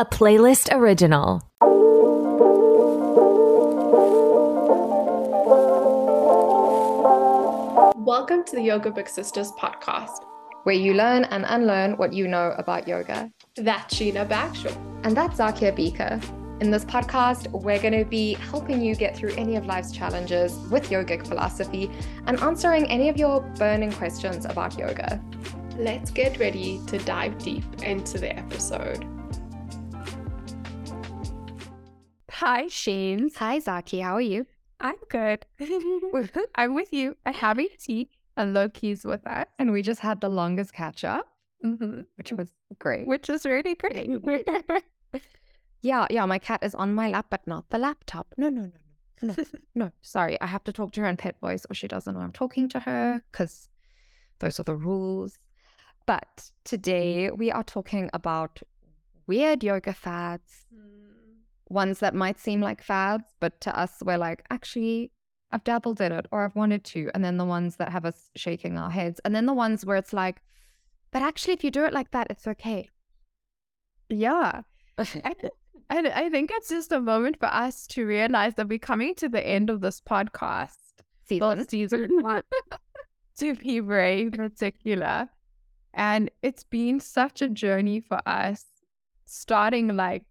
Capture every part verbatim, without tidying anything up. a Playlist original. Welcome to the Yoga Big Sisters podcast, where you learn and unlearn what you know about yoga. That's Sheena Bhikha. And that's Zaakiyah Bhikha. In this podcast, we're going to be helping you get through any of life's challenges with yogic philosophy and answering any of your burning questions about yoga. Let's get ready to dive deep into the episode. Hi, Sheen. Hi, Zaki. How are you? I'm good. I'm with you. I'm having tea. And Loki's with us. And we just had the longest catch-up, mm-hmm. which was great. Which is really great. yeah, yeah, my cat is on my lap, but not the laptop. No, no, no, no. No, sorry. I have to talk to her in pet voice or she doesn't know I'm talking to her because those are the rules. But today we are talking about weird yoga fads, mm. ones that might seem like fads, but to us we're like, actually, I've dabbled in it or I've wanted to. And then the ones that have us shaking our heads. And then the ones where it's like, but actually, if you do it like that, it's okay. Yeah. I, I think it's just a moment for us to realize that we're coming to the end of this podcast. Season. Season one. To be very particular. And it's been such a journey for us, starting like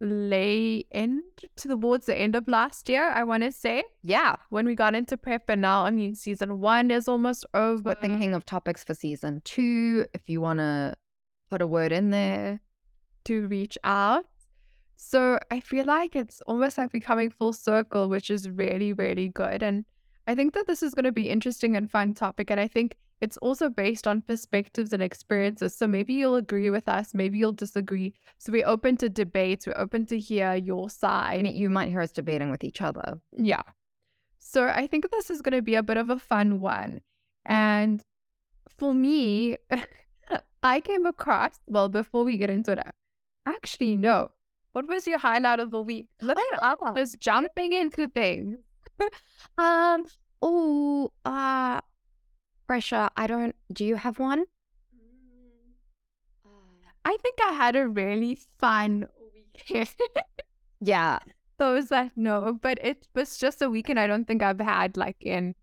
lay in towards the end of last year, I want to say. Yeah. When we got into prep, and now, I mean, season one is almost over. We're thinking of topics for season two, if you want to put a word in there. To reach out. So I feel like it's almost like we're coming full circle, which is really, really good. And I think that this is going to be interesting and fun topic. And I think it's also based on perspectives and experiences. So maybe you'll agree with us. Maybe you'll disagree. So we're open to debates. We're open to hear your side. You might hear us debating with each other. Yeah. So I think this is going to be a bit of a fun one. And for me, I came across, well, before we get into that, actually, no. What was your highlight of the week? Look at us oh, just jumping into things. um, oh, uh... Pressure. I don't. Do you have one? I think I had a really fun weekend. Yeah. Those that know, but it was just a weekend I don't think I've had like in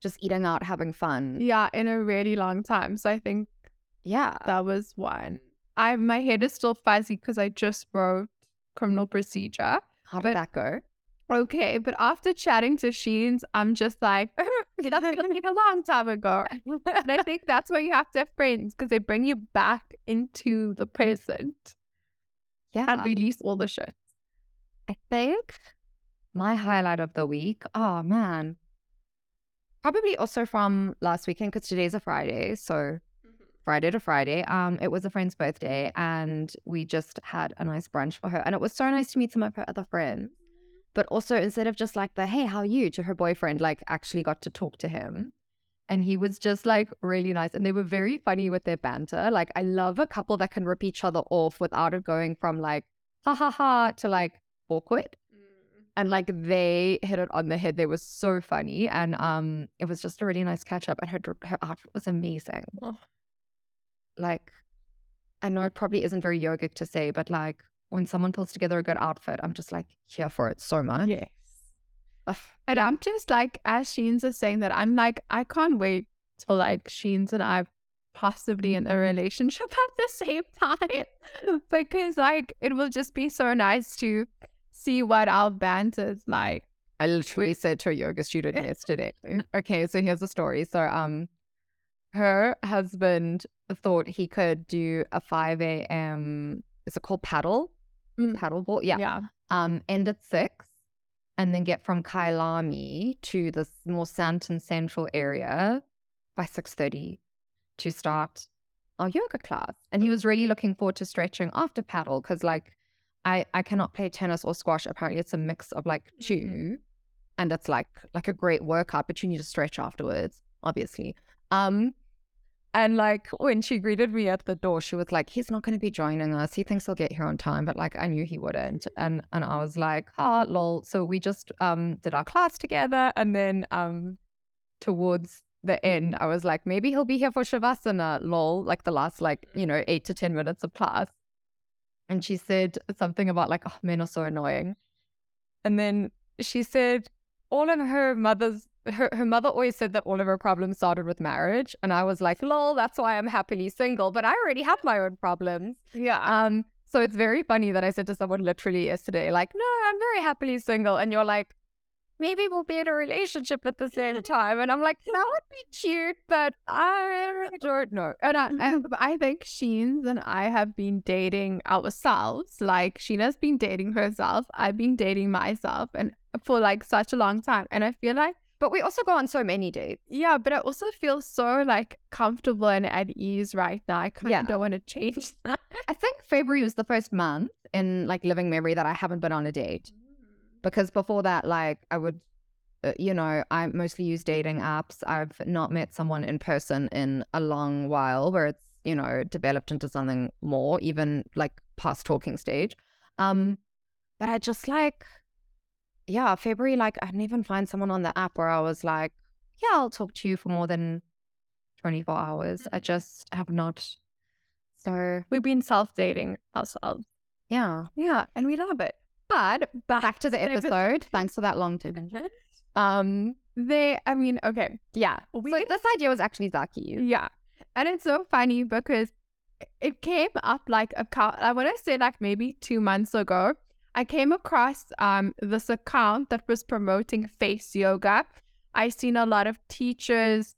just eating out, having fun. Yeah, in a really long time. So I think yeah, that was one. I my head is still fuzzy because I just wrote criminal procedure. How did but, that go? Okay, but after chatting to Sheens, I'm just like. That's a long time ago. And I think that's why you have to have friends, because they bring you back into the present. Yeah. And release all the shit. I think my highlight of the week, oh man, probably also from last weekend, because today's a Friday. So mm-hmm. Friday to Friday. Um, it was a friend's birthday and we just had a nice brunch for her. And it was so nice to meet some of her other friends. But also, instead of just like the, hey, how are you, to her boyfriend, like actually got to talk to him. And he was just like really nice. And they were very funny with their banter. Like, I love a couple that can rip each other off without it going from like, ha ha ha, to like awkward. Mm. And like they hit it on the head. They were so funny. And um, it was just a really nice catch up. And her, her outfit was amazing. Oh. Like, I know it probably isn't very yogic to say, but like, when someone pulls together a good outfit, I'm just like here for it so much. Yes. Ugh. And I'm just like, as Sheens is saying that, I'm like, I can't wait till like Sheens and I possibly in a relationship at the same time. Because like, it will just be so nice to see what our banter is like. I literally said to a yoga student yesterday, okay, so here's the story. So um, her husband thought he could do a five a.m. Is it called paddle? Mm. Paddle ball? Yeah. yeah. Um, end at six and then get from Kailami to the more Sandton Central area by six thirty to start our yoga class. And he was really looking forward to stretching after paddle because, like, I, I cannot play tennis or squash. Apparently, it's a mix of, like, two. Mm-hmm. And it's, like, like a great workout, but you need to stretch afterwards, obviously. Um And like when she greeted me at the door, she was like, he's not going to be joining us. He thinks he'll get here on time. But like, I knew he wouldn't. And and I was like, oh, lol. So we just um did our class together. And then um towards the end, I was like, maybe he'll be here for Shavasana, lol. Like the last, like, you know, eight to ten minutes of class. And she said something about like, oh, men are so annoying. And then she said all of her mother's, her, her mother always said that all of her problems started with marriage. And I was like, lol, that's why I'm happily single. But I already have my own problems. Yeah. Um. So it's very funny that I said to someone literally yesterday, like, no, I'm very happily single. And you're like, maybe we'll be in a relationship at the same time. And I'm like, that would be cute, but I don't know. And I, I think Sheen's and I have been dating ourselves. Like, Sheena's been dating herself. I've been dating myself and for, like, such a long time. And I feel like... But we also go on so many dates. Yeah, but I also feel so, like, comfortable and at ease right now. I kind of yeah. don't want to change that. I think February was the first month in, like, living memory that I haven't been on a date. Because before that, like, I would, uh, you know, I mostly use dating apps. I've not met someone in person in a long while where it's, you know, developed into something more, even, like, past talking stage. Um, but I just, like, yeah, February, like, I didn't even find someone on the app where I was like, yeah, I'll talk to you for more than twenty-four hours. I just have not. So we've been self-dating ourselves. Yeah. Yeah, and we love it. But back, back to the episode. Thanks for that long time. Um, they, I mean, okay. Yeah. We, so this idea was actually Zaakiyah. Yeah. And it's so funny because it came up like, a, I want to say like maybe two months ago, I came across um this account that was promoting face yoga. I've seen a lot of teachers,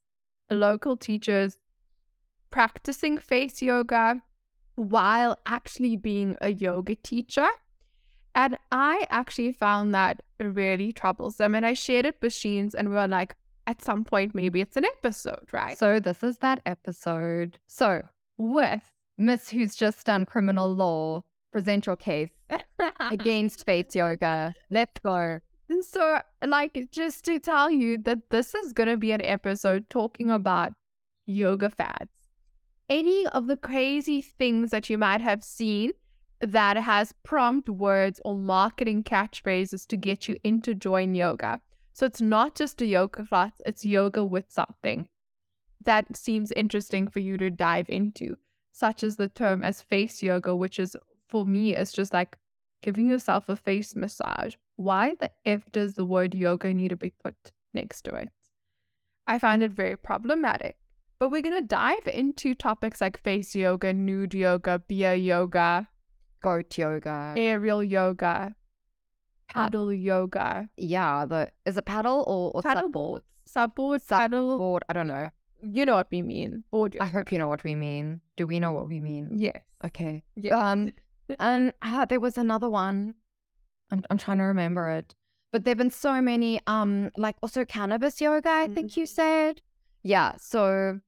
local teachers practicing face yoga while actually being a yoga teacher. And I actually found that really troublesome. And I shared it with Sheens and we were like, at some point, maybe it's an episode, right? So this is that episode. So with Miss Who's Just Done Criminal Law, present your case against face yoga. Let's go. And so like, just to tell you that this is going to be an episode talking about yoga fads. Any of the crazy things that you might have seen that has prompt words or marketing catchphrases to get you into join yoga. So it's not just a yoga class, it's yoga with something that seems interesting for you to dive into, such as the term as face yoga, which is for me, it's just like giving yourself a face massage. Why the F does the word yoga need to be put next to it? I find it very problematic, but we're going to dive into topics like face yoga, nude yoga, beer yoga, goat yoga, aerial yoga, paddle um, yoga. Yeah, the is it paddle or, or paddle subboard? Subboard, paddle board. I don't know. You know what we mean. Board. I hope you know what we mean. Do we know what we mean? Yes. Okay. Yes. Um, and uh, there was another one. I'm I'm trying to remember it, but there've been so many. Um, like also cannabis yoga. I mm. think you said. Yeah. So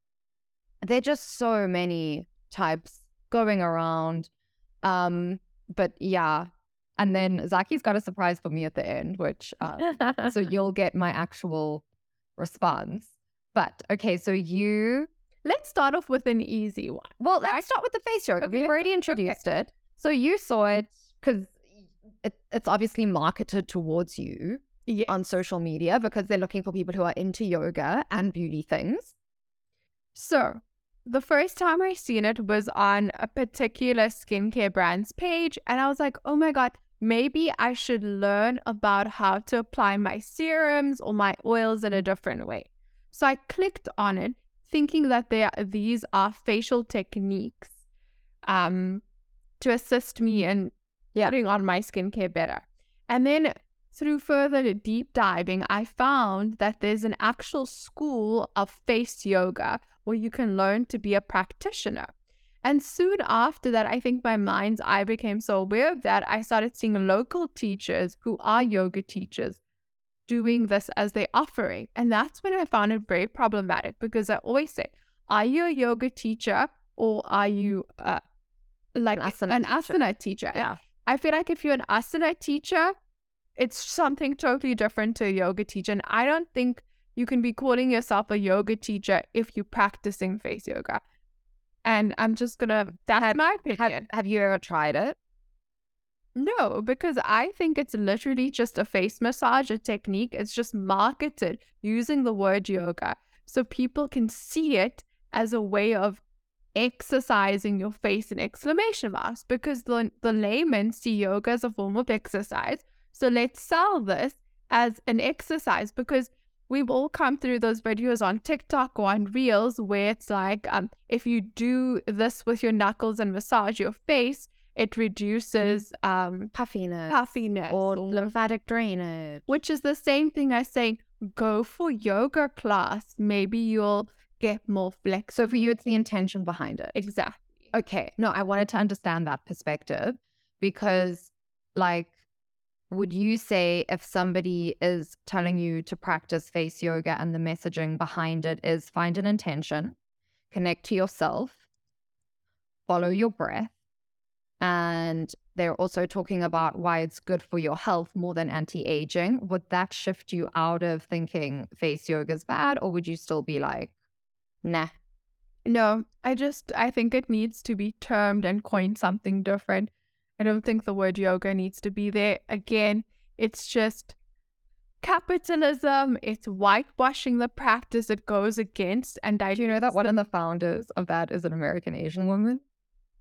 there are just so many types going around. Um, but yeah, and then Zaki's got a surprise for me at the end, which, uh, so you'll get my actual response. But okay, so you, let's start off with an easy one. Well, let's right? start with the face yoga. Okay. We've already introduced okay. it. So you saw it because it, it's obviously marketed towards you yeah. on social media because they're looking for people who are into yoga and beauty things. So the first time I seen it was on a particular skincare brand's page. And I was like, oh my God, maybe I should learn about how to apply my serums or my oils in a different way. So I clicked on it thinking that they are, these are facial techniques um, to assist me in yeah. putting on my skincare better. And then through further deep diving, I found that there's an actual school of face yoga where you can learn to be a practitioner. And soon after that, I think my mind's eye became so aware of that, I started seeing local teachers who are yoga teachers doing this as their offering. And that's when I found it very problematic because I always say, are you a yoga teacher or are you uh, like an asana, an teacher. asana teacher? Yeah. I feel like if you're an asana teacher, it's something totally different to a yoga teacher. And I don't think you can be calling yourself a yoga teacher if you're practicing face yoga. And I'm just going to... That's my opinion. Have, have you ever tried it? No, because I think it's literally just a face massage, a technique. It's just marketed using the word yoga. So people can see it as a way of exercising your face in exclamation marks, because the, the laymen see yoga as a form of exercise. So let's sell this as an exercise, because we've all come through those videos on TikTok or on Reels where it's like, um, if you do this with your knuckles and massage your face, it reduces um, puffiness, puffiness or lymphatic drainage, which is the same thing as saying, go for yoga class. Maybe you'll get more flexible. So for you, it's the intention behind it. Exactly. Okay. No, I wanted to understand that perspective, because like, would you say if somebody is telling you to practice face yoga and the messaging behind it is find an intention, connect to yourself, follow your breath, and they're also talking about why it's good for your health more than anti-aging, would that shift you out of thinking face yoga is bad, or would you still be like, nah? No, I just, I think it needs to be termed and coined something different. I don't think the word yoga needs to be there. Again, it's just capitalism. It's whitewashing the practice it goes against. And I, do you know that one of the founders of that is an American Asian woman?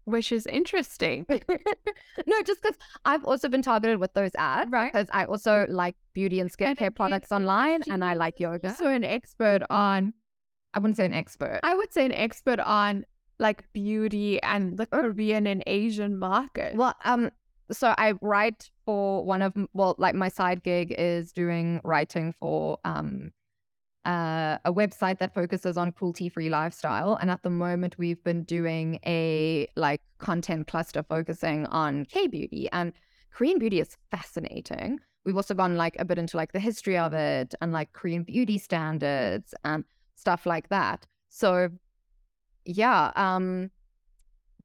Which is interesting. No, just because I've also been targeted with those ads. Right. Because I also like beauty and skincare products online, and I like yoga. So an expert on, I wouldn't say an expert. I would say an expert on like beauty and the Korean and Asian market. Well, um, so I write for one of, well, like my side gig is doing writing for um, uh, a website that focuses on cruelty-free lifestyle. And at the moment we've been doing a like content cluster focusing on K-beauty, and Korean beauty is fascinating. We've also gone like a bit into like the history of it and like Korean beauty standards and stuff like that. So yeah, um,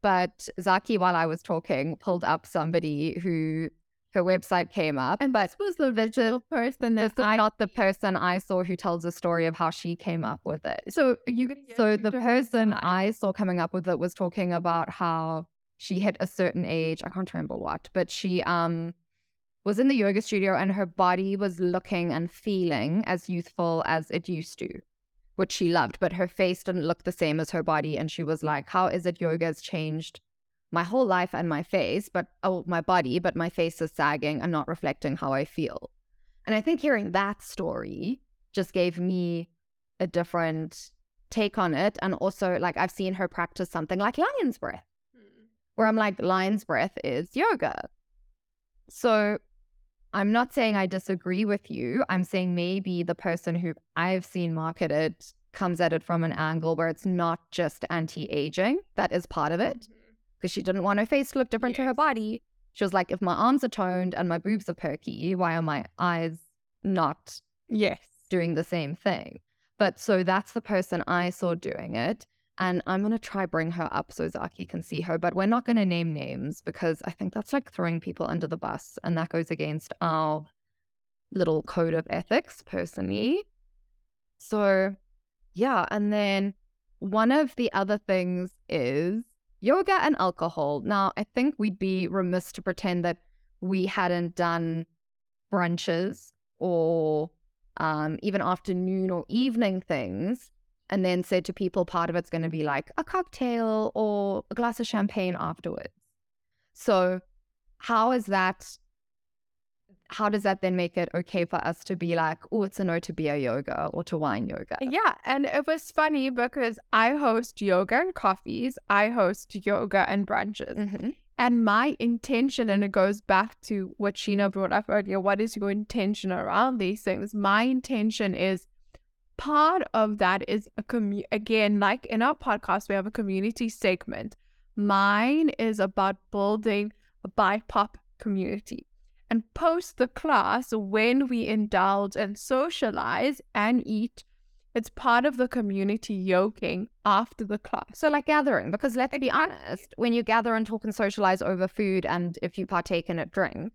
but Zaki, while I was talking, pulled up somebody who her website came up. And but this was the original person. That this I, is not the person I saw who tells a story of how she came up with it. So you can so the person I saw coming up with it was talking about how she hit a certain age. I can't remember what, but she um was in the yoga studio and her body was looking and feeling as youthful as it used to, which she loved, but her face didn't look the same as her body. And she was like, how is it yoga has changed my whole life and my face, but oh, my body, but my face is sagging and not reflecting how I feel. And I think hearing that story just gave me a different take on it. And also like, I've seen her practice something like lion's breath, mm. where I'm like, lion's breath is yoga. So I'm not saying I disagree with you. I'm saying maybe the person who I've seen marketed comes at it from an angle where it's not just anti-aging. That is part of it, because she didn't want her face to look different yes. to her body. She was like, if my arms are toned and my boobs are perky, why are my eyes not yes. doing the same thing? But so that's the person I saw doing it. And I'm going to try bring her up so Zaki can see her, but we're not going to name names because I think that's like throwing people under the bus, and that goes against our little code of ethics personally. So yeah. And then one of the other things is yoga and alcohol. Now, I think we'd be remiss to pretend that we hadn't done brunches or um, even afternoon or evening things, and then said to people, part of it's going to be like a cocktail or a glass of champagne afterwards. So how is that, how does that then make it okay for us to be like, oh, it's a no to beer yoga or to wine yoga? Yeah, and it was funny because I host yoga and coffees, I host yoga and brunches. Mm-hmm. And my intention, and it goes back to what Sheena brought up earlier, what is your intention around these things? My intention is, part of that is a commu- again, like in our podcast, we have a community segment. Mine is about building a BIPOC community. And post the class, when we indulge and socialize and eat, it's part of the community yoking after the class. So like gathering, because let's be honest, when you gather and talk and socialize over food, and if you partake in a drink,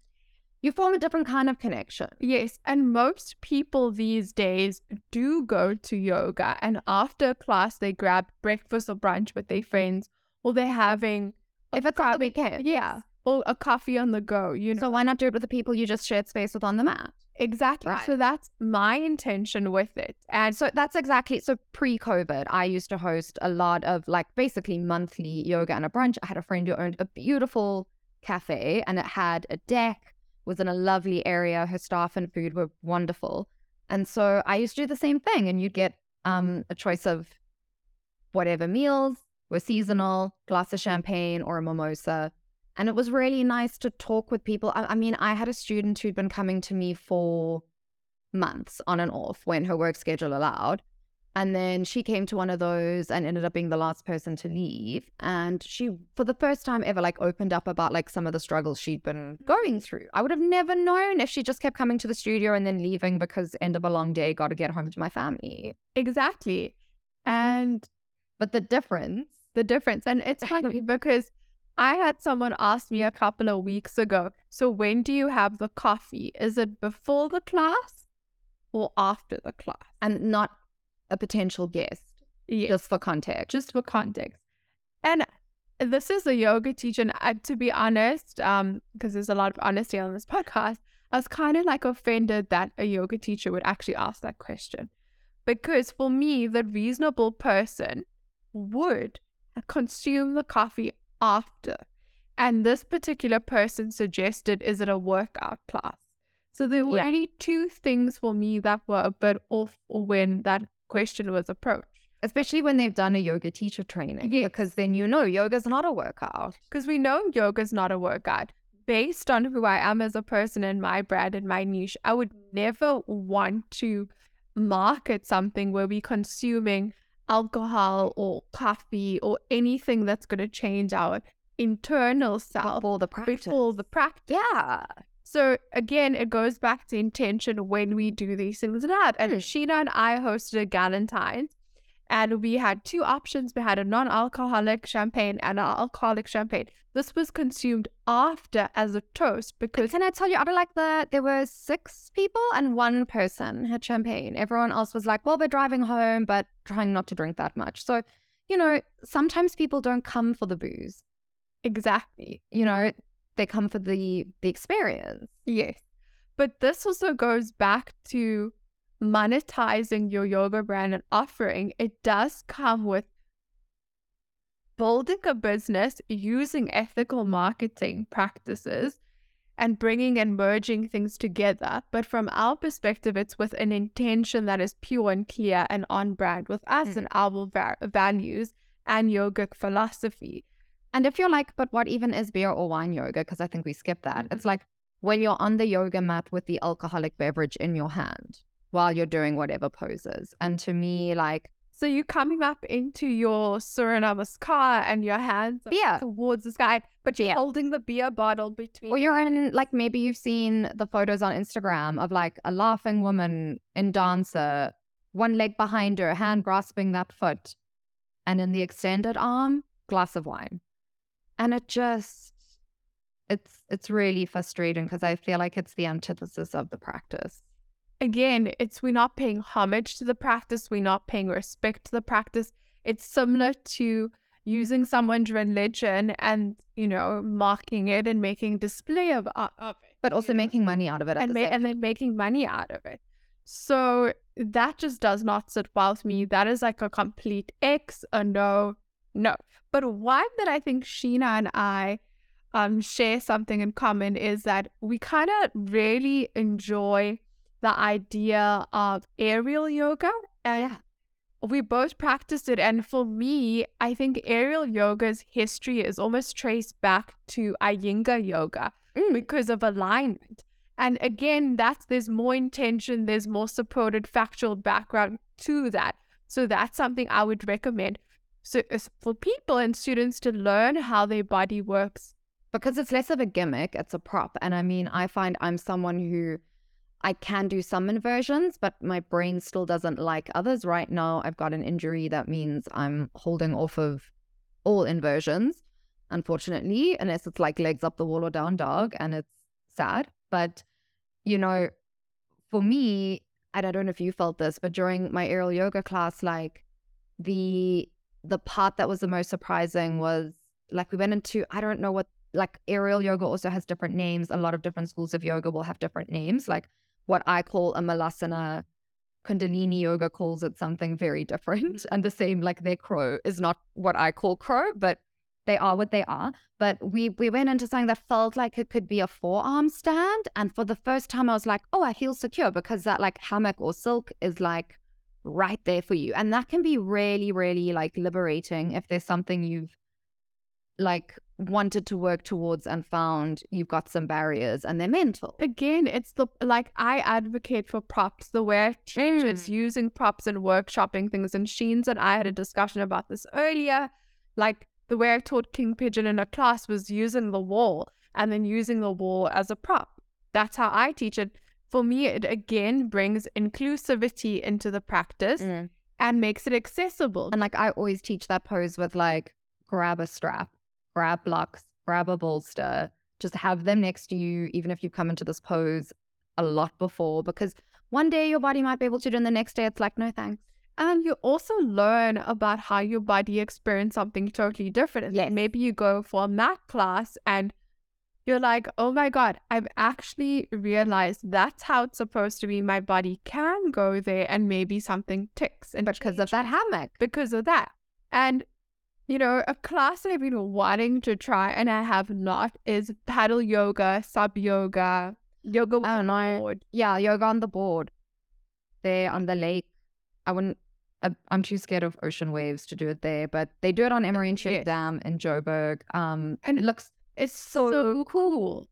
you form a different kind of connection. Yes, and most people these days do go to yoga, and after class they grab breakfast or brunch with their friends, or they're having... If it's on the weekend. Yeah. or a coffee on the go, you know. So why not do it with the people you just shared space with on the mat? Exactly. Right. So that's my intention with it. And so that's exactly, so pre-COVID, I used to host a lot of like basically monthly yoga and a brunch. I had a friend who owned a beautiful cafe and it had a deck, was in a lovely area. Her staff and food were wonderful. And so I used to do the same thing, and you'd get um, a choice of whatever meals were seasonal, glass of champagne or a mimosa. And it was really nice to talk with people. I, I mean, I had a student who'd been coming to me for months on and off when her work schedule allowed. And then she came to one of those and ended up being the last person to leave. And she, for the first time ever, like opened up about like some of the struggles she'd been going through. I would have never known if she just kept coming to the studio and then leaving because end of a long day, got to get home to my family. Exactly. And, but the difference, the difference. And it's funny because I had someone ask me a couple of weeks ago, so when do you have the coffee? Is it before the class or after the class? And not a potential guest, yes. just for context. Just for context. And this is a yoga teacher. And I, to be honest, um, because there's a lot of honesty on this podcast, I was kind of like offended that a yoga teacher would actually ask that question. Because for me, the reasonable person would consume the coffee after, and this particular person suggested, is it a workout class? So there were yeah. only two things for me that were a bit off when that question was approached, especially when they've done a yoga teacher training, yeah. because then you know yoga's not a workout, because we know yoga's not a workout. Based on who I am as a person and my brand and my niche, I would never want to market something where we're consuming alcohol or coffee or anything that's going to change our internal self before the practice. Before the practice. Yeah. So again, it goes back to intention when we do these things and that. And mm. Sheena and I hosted a Galentine's, and we had two options. We had a non-alcoholic champagne and an alcoholic champagne. This was consumed after as a toast because... Can I tell you, I don't like that there were six people and one person had champagne. Everyone else was like, well, we're driving home, but trying not to drink that much. So, you know, sometimes people don't come for the booze. Exactly. You know, they come for the, the experience. Yes. But this also goes back to monetizing your yoga brand and offering. It does come with building a business, using ethical marketing practices and bringing and merging things together. But from our perspective, it's with an intention that is pure and clear and on brand with us mm. and our va- values and yogic philosophy. And if you're like, but what even is beer or wine yoga? Because I think we skip that. It's like when you're on the yoga mat with the alcoholic beverage in your hand while you're doing whatever poses. And to me, like, so you're coming up into your Suryanamaskar and your hands beer. towards the sky, but you're yeah. holding the beer bottle between. Or you're in, like, maybe you've seen the photos on Instagram of, like, a laughing woman in dancer, one leg behind her, hand grasping that foot, and in the extended arm, glass of wine. And it just, it's, it's really frustrating because I feel like it's the antithesis of the practice. Again, it's we're not paying homage to the practice. We're not paying respect to the practice. It's similar to using someone's religion and, you know, marking it and making display of, of it. But also know? making money out of it. And, the ma- and then making money out of it. So that just does not sit well with me. That is like a complete X, a no, no. But one that I think Sheena and I um, share something in common is that we kind of really enjoy the idea of aerial yoga, and yeah. we both practiced it. And for me, I think aerial yoga's history is almost traced back to Iyengar yoga mm. because of alignment. And again, that's there's more intention, there's more supported factual background to that. So that's something I would recommend. So it's for people and students to learn how their body works, because it's less of a gimmick; it's a prop. And I mean, I find I'm someone who, I can do some inversions, but my brain still doesn't like others. Right now, I've got an injury that means I'm holding off of all inversions, unfortunately, unless it's like legs up the wall or down dog, and it's sad. But, you know, for me, and I don't know if you felt this, but during my aerial yoga class, like the the part that was the most surprising was, like, we went into, I don't know what like aerial yoga also has different names. A lot of different schools of yoga will have different names. Like what I call a Malasana, Kundalini yoga calls it something very different. And the same, like their crow is not what I call crow, but they are what they are. But we, we went into something that felt like it could be a forearm stand. And for the first time, I was like, oh, I feel secure, because that like hammock or silk is like right there for you. And that can be really, really like liberating if there's something you've like wanted to work towards and found you've got some barriers and they're mental. Again, it's the like I advocate for props. The way I teach mm. it's using props and workshopping things. And Sheens and I had a discussion about this earlier. Like the way I taught King Pigeon in a class was using the wall and then using the wall as a prop. That's how I teach it. For me, it again brings inclusivity into the practice mm. and makes it accessible. And like I always teach that pose with like grab a strap, grab blocks, grab a bolster, just have them next to you, even if you've come into this pose a lot before, because one day your body might be able to do it and the next day it's like, no thanks. And you also learn about how your body experienced something totally different. Yes. Maybe you go for a mat class and you're like, oh my God, I've actually realized that's how it's supposed to be. My body can go there and maybe something ticks. And because of that hammock. Because of that. And you know, a class that I've been wanting to try and I have not is paddle yoga, sub yoga, yoga on the board. Yeah, yoga on the board. There on the lake. I wouldn't, I, I'm too scared of ocean waves to do it there, but they do it on Emery and Shea Dam in Joburg. Um, and it looks, it's so, so cool.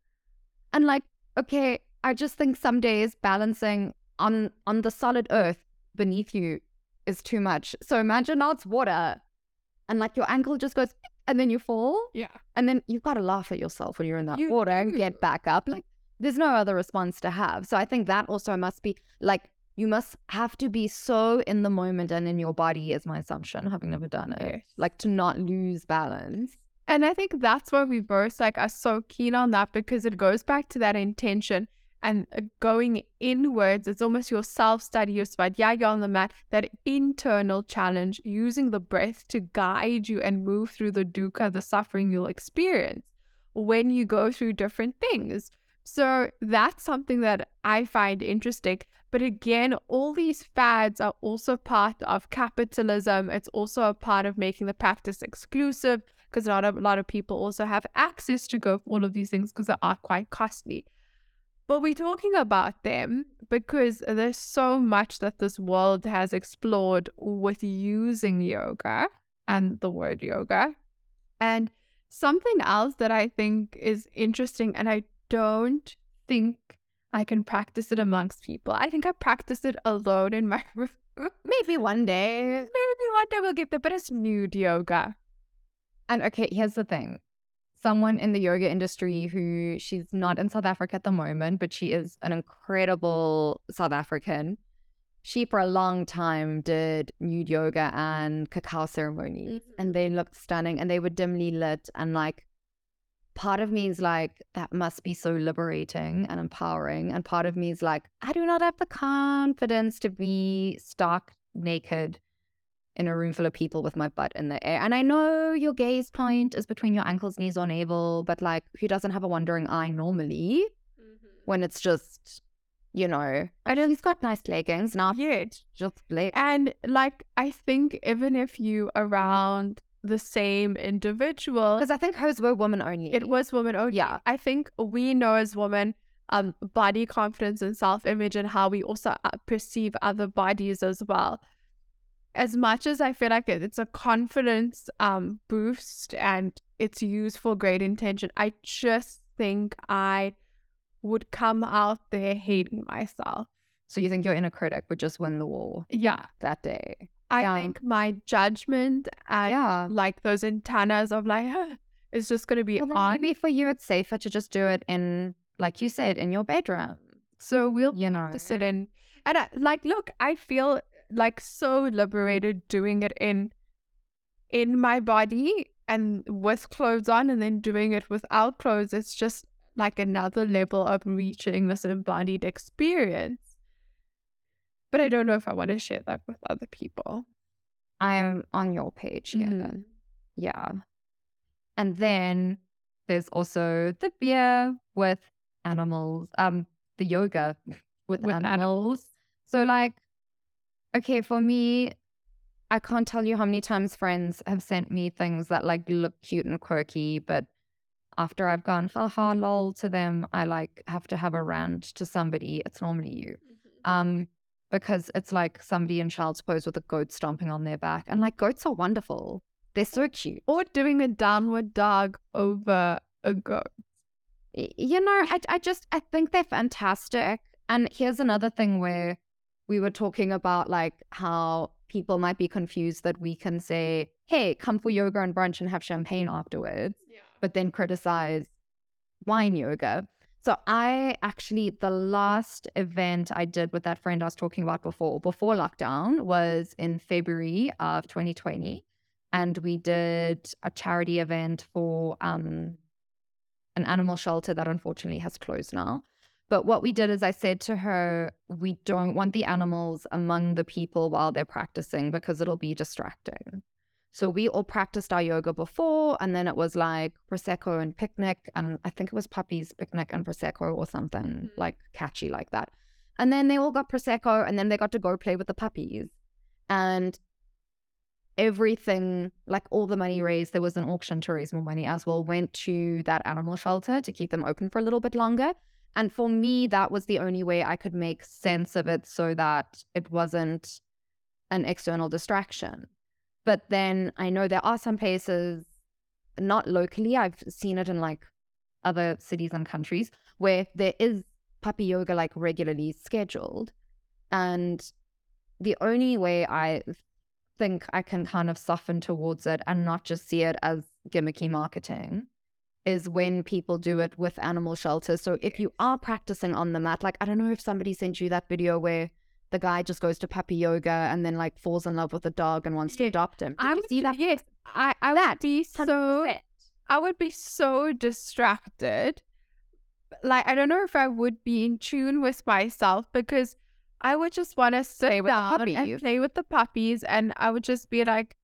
And like, okay, I just think some days balancing on, on the solid earth beneath you is too much. So imagine now it's water. And like your ankle just goes, and then you fall. Yeah. And then you've got to laugh at yourself when you're in that you, water and get back up. Like there's no other response to have. So I think that also must be like, you must have to be so in the moment and in your body is my assumption, having never done it. Yes. Like to not lose balance. And I think that's why we both like are so keen on that, because it goes back to that intention and going inwards. It's almost your self-study, your Svadhyaya on the mat, that internal challenge, using the breath to guide you and move through the dukkha, the suffering you'll experience when you go through different things. So that's something that I find interesting. But again, all these fads are also part of capitalism. It's also a part of making the practice exclusive, because not a lot of people also have access to go for all of these things because they are quite costly. But we're talking about them because there's so much that this world has explored with using yoga and the word yoga. And something else that I think is interesting, and I don't think I can practice it amongst people. I think I practice it alone in my room. Maybe one day. Maybe one day we'll get there, but it's nude yoga. And okay, here's the thing. Someone in the yoga industry who, she's not in South Africa at the moment, but she is an incredible South African. She for a long time did nude yoga and cacao ceremonies, mm-hmm. and they looked stunning and they were dimly lit. And like, part of me is like, that must be so liberating and empowering. And part of me is like, I do not have the confidence to be stark naked in a room full of people with my butt in the air. And I know your gaze point is between your ankles, knees, or navel, but like, who doesn't have a wandering eye normally mm-hmm. when it's just, you know, I know he's got nice leggings now. Yeah. Just leg- and like, I think even if you around the same individual. Because I think hers were women only. It was women only. Yeah. I think we know as women, um, body confidence and self-image and how we also perceive other bodies as well. As much as I feel like it's a confidence um, boost and it's used for great intention, I just think I would come out there hating myself. So you think your inner critic would just win the war? Yeah. That day. I yeah. think my judgment and yeah. like those antennas of like, huh, it's just going to be well, on. Maybe for you it's safer to just do it in, like you said, in your bedroom. So we'll you know. sit in. And I, like, look, I feel like so liberated doing it in in my body and with clothes on, and then doing it without clothes. It's just like another level of reaching this embodied experience. But I don't know if I want to share that with other people. I am on your page. Yeah. Mm. Yeah. And then There's also the beer with animals, um, the yoga with, with animals. animals. So like, okay, for me, I can't tell you how many times friends have sent me things that like look cute and quirky, but after I've gone, haha, lol to them, I like have to have a rant to somebody. It's normally you. Mm-hmm. Um, because it's like somebody in child's pose with a goat stomping on their back. And like goats are wonderful. They're so cute. Or doing a downward dog over a goat. You know, I, I just, I think they're fantastic. And here's another thing where we were talking about like how people might be confused that we can say, hey, come for yoga and brunch and have champagne afterwards, yeah. but then criticize wine yoga. So I actually, the last event I did with that friend I was talking about before, before lockdown was in February of twenty twenty. And we did a charity event for um, an animal shelter that unfortunately has closed now. But what we did is I said to her, we don't want the animals among the people while they're practicing because it'll be distracting. So we all practiced our yoga before, and then it was like Prosecco and picnic. And I think it was puppies, picnic and Prosecco or something like catchy like that. And then they all got Prosecco and then they got to go play with the puppies. And everything, like all the money raised, there was an auction to raise more money as well, went to that animal shelter to keep them open for a little bit longer. And for me, that was the only way I could make sense of it so that it wasn't an external distraction. But then I know there are some places, not locally, I've seen it in like other cities and countries where there is puppy yoga like regularly scheduled. And the only way I think I can kind of soften towards it and not just see it as gimmicky marketing is when people do it with animal shelters. So if you are practicing on the mat, like I don't know if somebody sent you that video where the guy just goes to puppy yoga and then like falls in love with a dog and wants to adopt him. Did I you would, see that? Yes, I, I that would be so it. I would be so distracted. Like I don't know if I would be in tune with myself because I would just want to sit with down and play with the puppies, and I would just be like,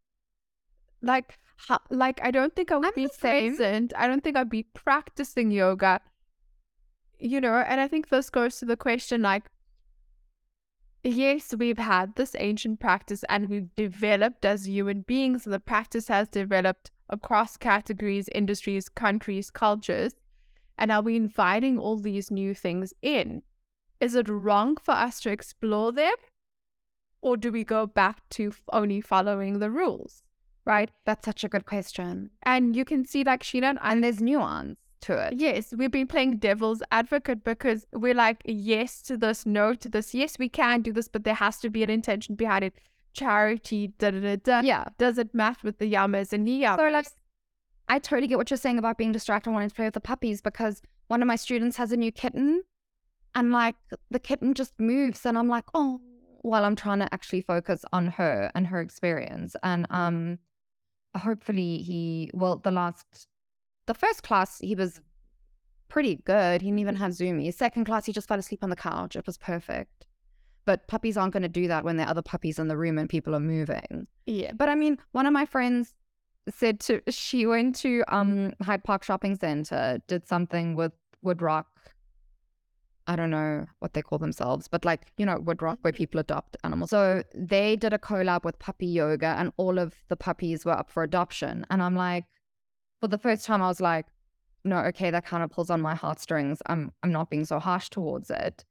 like, ha- like I don't think I would I'm be present. I don't think I'd be practicing yoga, you know. And I think this goes to the question, like, yes, we've had this ancient practice, and we've developed as human beings. The practice has developed across categories, industries, countries, cultures, and are we inviting all these new things in? Is it wrong for us to explore them, or do we go back to only following the rules, right? That's such a good question. And you can see like Sheena and I... And there's nuance to it. Yes, we've been playing devil's advocate because we're like, yes to this, no to this. Yes, we can do this, but there has to be an intention behind it. Charity, da-da-da-da. Yeah. Does it match with the yamas and niyamas? So like, I totally get what you're saying about being distracted and wanting to play with the puppies because one of my students has a new kitten. And like the kitten just moves and I'm like, oh, while well, I'm trying to actually focus on her and her experience. And um, hopefully he, well, the last, the first class, he was pretty good. He didn't even have zoomies. Second class, he just fell asleep on the couch. It was perfect. But puppies aren't going to do that when there are other puppies in the room and people are moving. Yeah. But I mean, one of my friends said to, she went to um Hyde Park Shopping Center, did something with Woodrock. I don't know what they call themselves, but like, you know, Woodrock, where people adopt animals. So they did a collab with puppy yoga and all of the puppies were up for adoption. And I'm like, for the first time I was like, no, okay, that kind of pulls on my heartstrings. I'm I'm not being so harsh towards it.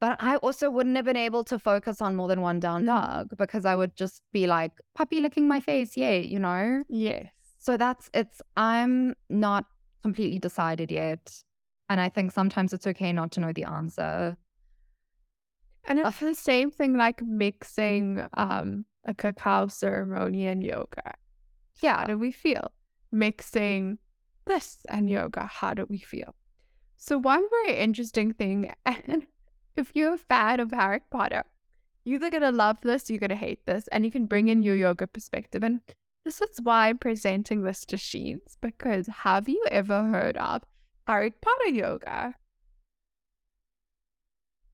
But I also wouldn't have been able to focus on more than one down dog because I would just be like, puppy licking my face, yay, you know? Yes. So that's, it's, I'm not completely decided yet. And I think sometimes it's okay not to know the answer. And it's uh, the same thing like mixing um, a cacao ceremony and yoga. Yeah. How do we feel? Mixing this and yoga. How do we feel? So one very interesting thing, and if you're a fan of Harry Potter, you're either going to love this, you're going to hate this, and you can bring in your yoga perspective. And this is why I'm presenting this to Sheens, because have you ever heard of Harry Potter yoga?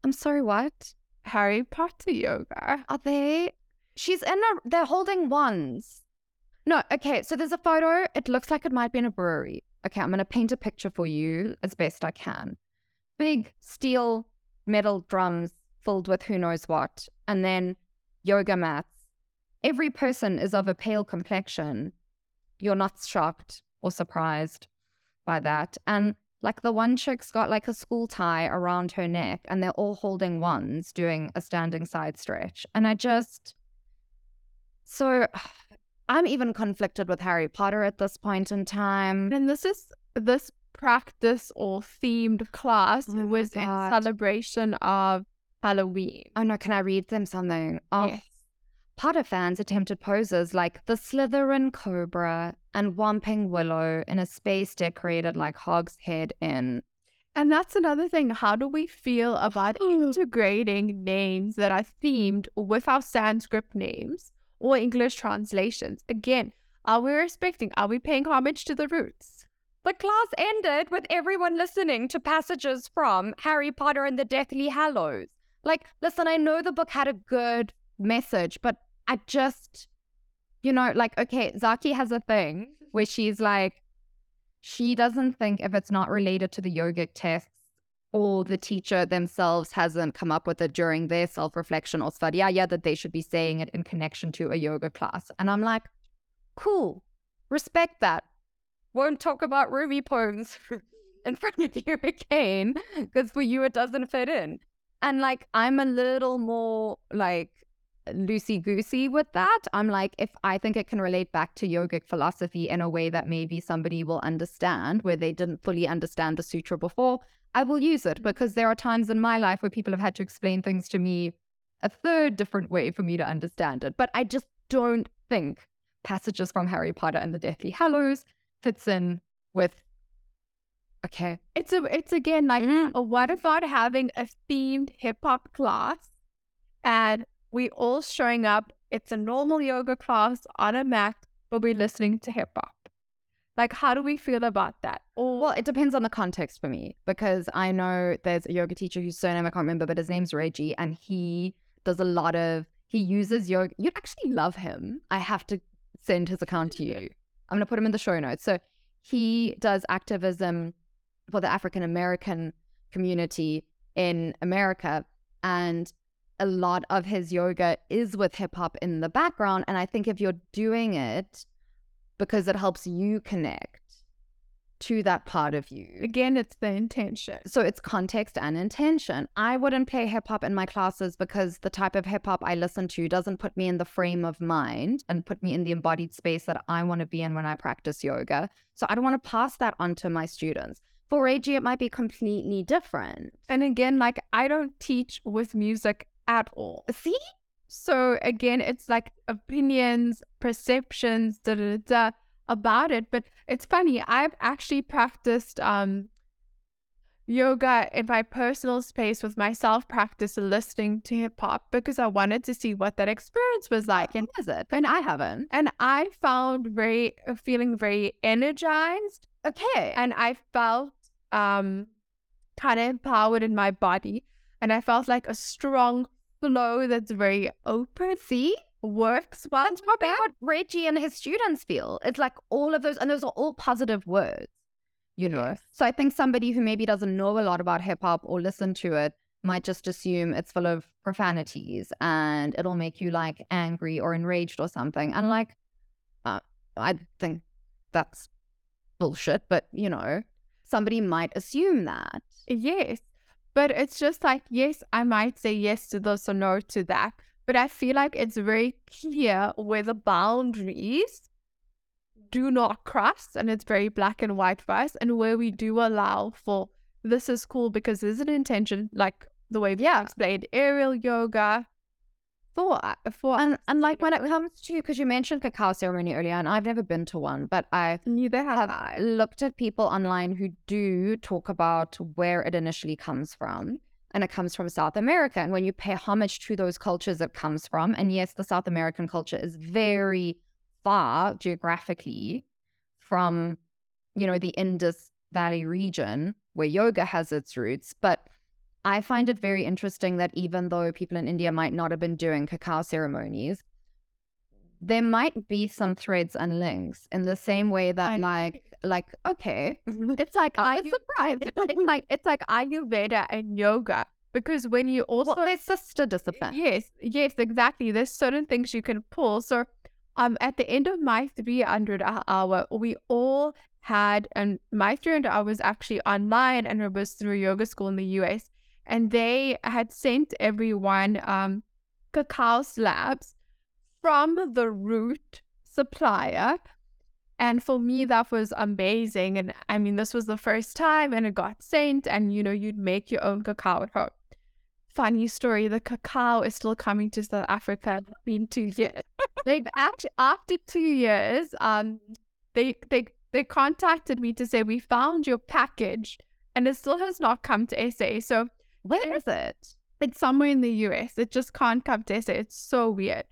I'm sorry, what? Harry Potter yoga. Are they? She's in a, they're holding wands. No, okay, so there's a photo. It looks like it might be in a brewery. okay, I'm going to paint a picture for you as best I can. Big steel metal drums filled with who knows what, and then yoga mats. Every person is of a pale complexion. You're not shocked or surprised by that. And like the one chick's got like a school tie around her neck, and they're all holding wands doing a standing side stretch. And I just, so I'm even conflicted with Harry Potter at this point in time. And this is, this practice or themed class oh was in celebration of Halloween. Oh no, can I read them something? Oh. Yes. Potter fans attempted poses like the Slytherin Cobra and Whomping Willow in a space decorated like Hog's Head Inn. And that's another thing. How do we feel about integrating names that are themed with our Sanskrit names or English translations? Again, are we respecting, are we paying homage to the roots? The class ended with everyone listening to passages from Harry Potter and the Deathly Hallows. Like, listen, I know the book had a good message, but I just, you know, like, okay, Zaki has a thing where she's like, she doesn't think if it's not related to the yogic texts or the teacher themselves hasn't come up with it during their self-reflection or svadhyaya that they should be saying it in connection to a yoga class. And I'm like, cool, respect that. Won't talk about Ruby poems in front of you again, because for you it doesn't fit in. And like, I'm a little more like loosey-goosey with that. I'm like, if I think it can relate back to yogic philosophy in a way that maybe somebody will understand where they didn't fully understand the sutra before, I will use it, because there are times in my life where people have had to explain things to me a third different way for me to understand it. But I just don't think passages from Harry Potter and the Deathly Hallows fits in with, okay. It's a, it's again, like, mm. what about having a themed hip-hop class and we all showing up, it's a normal yoga class on a mat, but we're listening to hip-hop. Like, how do we feel about that? Or, well, it depends on the context for me, because I know there's a yoga teacher whose surname I can't remember, but his name's Reggie, and he does a lot of, he uses yoga. You'd actually love him. I have to send his account to you. I'm going to put him in the show notes. So he does activism for the African-American community in America, and a lot of his yoga is with hip hop in the background. And I think if you're doing it because it helps you connect to that part of you. Again, it's the intention. So it's context and intention. I wouldn't play hip hop in my classes because the type of hip hop I listen to doesn't put me in the frame of mind and put me in the embodied space that I want to be in when I practice yoga. So I don't want to pass that on to my students. For Reggie, it might be completely different. And again, like, I don't teach with music at all. See? So again, it's like opinions, perceptions, da da da about it. But it's funny, I've actually practiced um yoga in my personal space with myself, practice listening to hip hop, because I wanted to see what that experience was like. And is it? And I haven't. And I found very feeling very energized. Okay. And I felt um kind of empowered in my body. And I felt like a strong flow that's very open. See? Works well. That's probably what Reggie and his students feel. It's like all of those, and those are all positive words, you know. Yes. So I think somebody who maybe doesn't know a lot about hip hop or listen to it might just assume it's full of profanities and it'll make you like angry or enraged or something. And like, uh, I think that's bullshit, but you know, somebody might assume that. Yes. But it's just like, yes, I might say yes to this or no to that. But I feel like it's very clear where the boundaries do not cross, and it's very black and white for us, and where we do allow for, this is cool because there's an intention, like the way we yeah. explained aerial yoga. For, for and, and like when it comes to, because you mentioned cacao ceremony earlier, and I've never been to one, but I neither have I looked at people online who do talk about where it initially comes from, and it comes from South America. And when you pay homage to those cultures it comes from, and yes, the South American culture is very far geographically from, you know, the Indus Valley region where yoga has its roots, but I find it very interesting that even though people in India might not have been doing cacao ceremonies, there might be some threads and links in the same way that I, like, like, okay, it's like, I was surprised. It's like, it's like Ayurveda and yoga, because when you also, well, they're sister discipline. Yes, yes, exactly. There's certain things you can pull. So, um, at the end of my three hundred hour, we all had, and my three hundred hour was actually online, and it was through yoga school in the U S, and they had sent everyone, um, cacao slabs from the root supplier. And for me, that was amazing. And I mean, this was the first time, and it got sent, and you know, you'd make your own cacao at home. Funny story, the cacao is still coming to South Africa. It's been two years. They've actually, after two years, um, they, they, they contacted me to say, we found your package, and it still has not come to S A. So where is it? It's somewhere in the U S. It just can't come to S A. It's so weird.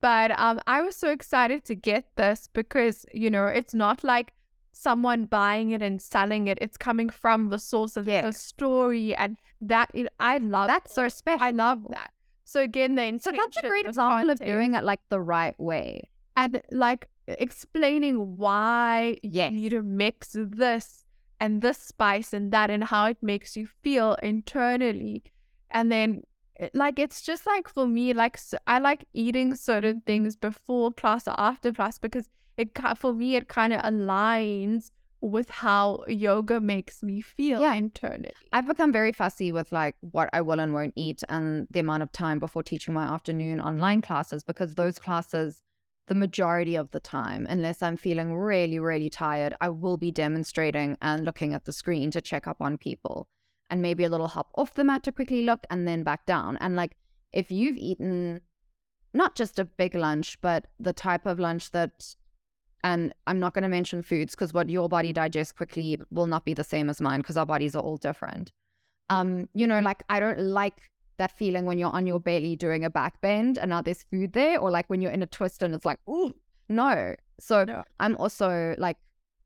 But um, I was so excited to get this because, you know, it's not like someone buying it and selling it. It's coming from the source of yes. the story. And that, you know, I love That's that. so special. I love that. So again, the intention. So that's a great example of doing it like the right way. And like explaining why yes. you need to mix this and this spice and that and how it makes you feel internally. And then, like, it's just like for me, like so I like eating certain things before class or after class because it for me it kind of aligns with how yoga makes me feel yeah. internally. I've become very fussy with like what I will and won't eat and the amount of time before teaching my afternoon online classes, because those classes, the majority of the time, unless I'm feeling really, really tired, I will be demonstrating and looking at the screen to check up on people. And maybe a little hop off the mat to quickly look and then back down. And like, if you've eaten not just a big lunch, but the type of lunch that, and I'm not going to mention foods because what your body digests quickly will not be the same as mine because our bodies are all different. Um, you know, like I don't like that feeling when you're on your belly doing a back bend and now there's food there, or like when you're in a twist and it's like, ooh, no. So no. I'm also like,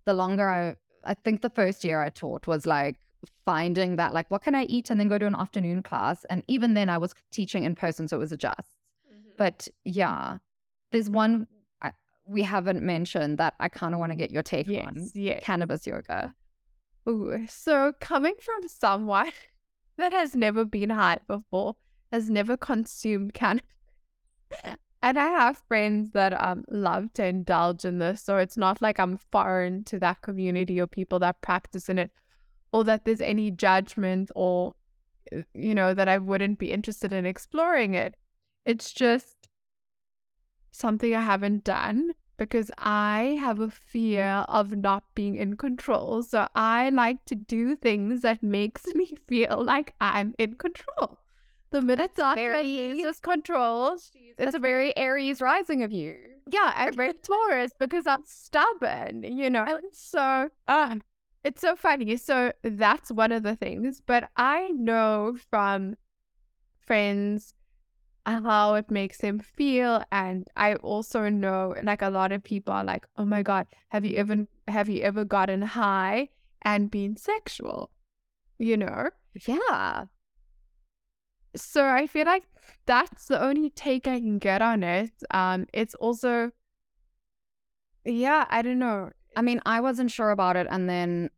the longer I, I think the first year I taught was like, finding that like what can I eat and then go to an afternoon class, and even then I was teaching in person, so it was a just mm-hmm. but yeah there's one I, we haven't mentioned that I kind of want to get your take yes, on yes. cannabis yoga. Ooh, so coming from someone that has never been high before, has never consumed cannabis and I have friends that um love to indulge in this, so it's not like I'm foreign to that community or people that practice in it, or that there's any judgment or, you know, that I wouldn't be interested in exploring it. It's just something I haven't done because I have a fear of not being in control. So I like to do things that makes me feel like I'm in control. The minute that loses control, it's that's a very Aries rising of you. Yeah, I'm very Taurus because I'm stubborn, you know. And so... Uh, It's so funny. So that's one of the things. But I know from friends how it makes them feel. And I also know, like, a lot of people are like, oh my God, have you ever, have you ever gotten high and been sexual? You know? Yeah. So I feel like that's the only take I can get on it. Um, it's also, yeah, I don't know. I mean, I wasn't sure about it, and then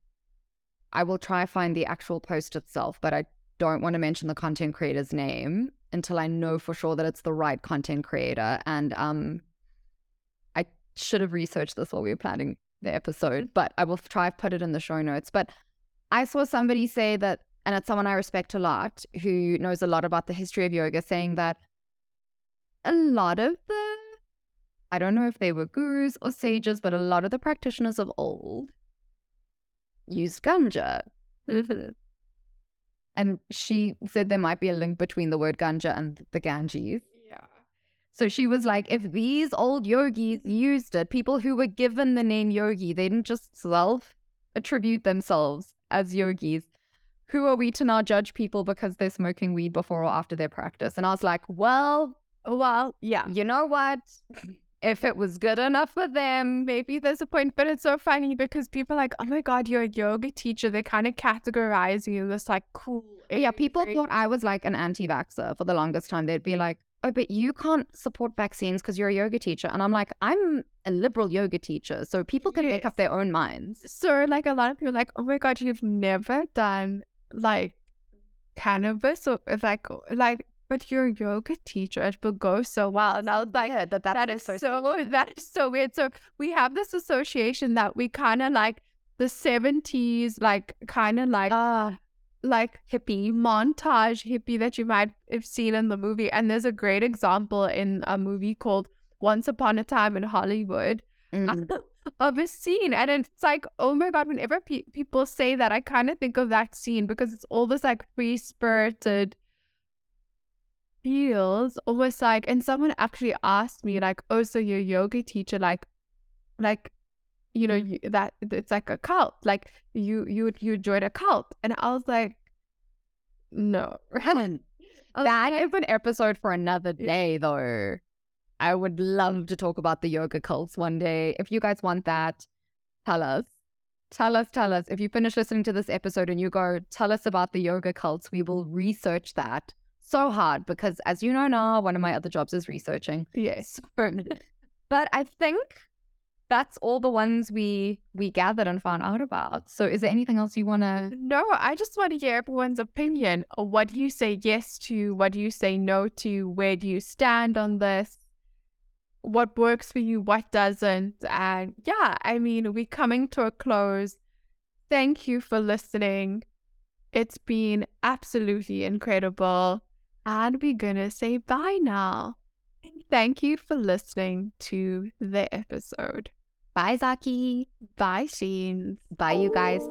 I will try find the actual post itself, but I don't want to mention the content creator's name until I know for sure that it's the right content creator. And um, I should have researched this while we were planning the episode, but I will try put it in the show notes. But I saw somebody say that, and it's someone I respect a lot, who knows a lot about the history of yoga, saying that a lot of the I don't know if they were gurus or sages, but a lot of the practitioners of old used ganja. And she said there might be a link between the word ganja and the Ganges. Yeah. So she was like, if these old yogis used it, people who were given the name yogi, they didn't just self-attribute themselves as yogis. Who are we to now judge people because they're smoking weed before or after their practice? And I was like, well, well, yeah. You know what? If it was good enough for them, maybe there's a point. But it's so funny because people are like, oh my God, you're a yoga teacher. They kind of categorize you in this like cool. Yeah, people thought I was like an anti-vaxxer for the longest time. They'd be like, oh, but you can't support vaccines because you're a yoga teacher. And I'm like, I'm a liberal yoga teacher, so people can yes. make up their own minds. So like a lot of people are like, oh my God, you've never done like cannabis or like, like, but you're a yoga teacher, it will go so well. And I was like, yeah, that, that, that is so, so, that is so weird. So we have this association that we kind of like the seventies, like kind of like, ah, uh, like hippie montage hippie that you might have seen in the movie. And there's a great example in a movie called Once Upon a Time in Hollywood mm. of a scene. And it's like, oh my God, whenever pe- people say that, I kind of think of that scene because it's all this like free-spirited feels, almost like, and someone actually asked me like, oh, so you're a yoga teacher, like, like, you know, you, that it's like a cult, like you, you, you joined a cult. And I was like, no. Helen, that is an episode for another day though. I would love to talk about the yoga cults one day. If you guys want that, tell us, tell us, tell us. If you finish listening to this episode and you go, tell us about the yoga cults, we will research that so hard because as you know now, one of my other jobs is researching. Yes. But I think that's all the ones we we gathered and found out about. So is there anything else you want to... No, I just want to hear everyone's opinion. What do you say yes to? What do you say no to? Where do you stand on this? What works for you? What doesn't? And yeah, I mean, we're coming to a close. Thank you for listening. It's been absolutely incredible. And we're going to say bye now. Thank you for listening to the episode. Bye, Zaki. Bye, Sheen. Bye, you guys.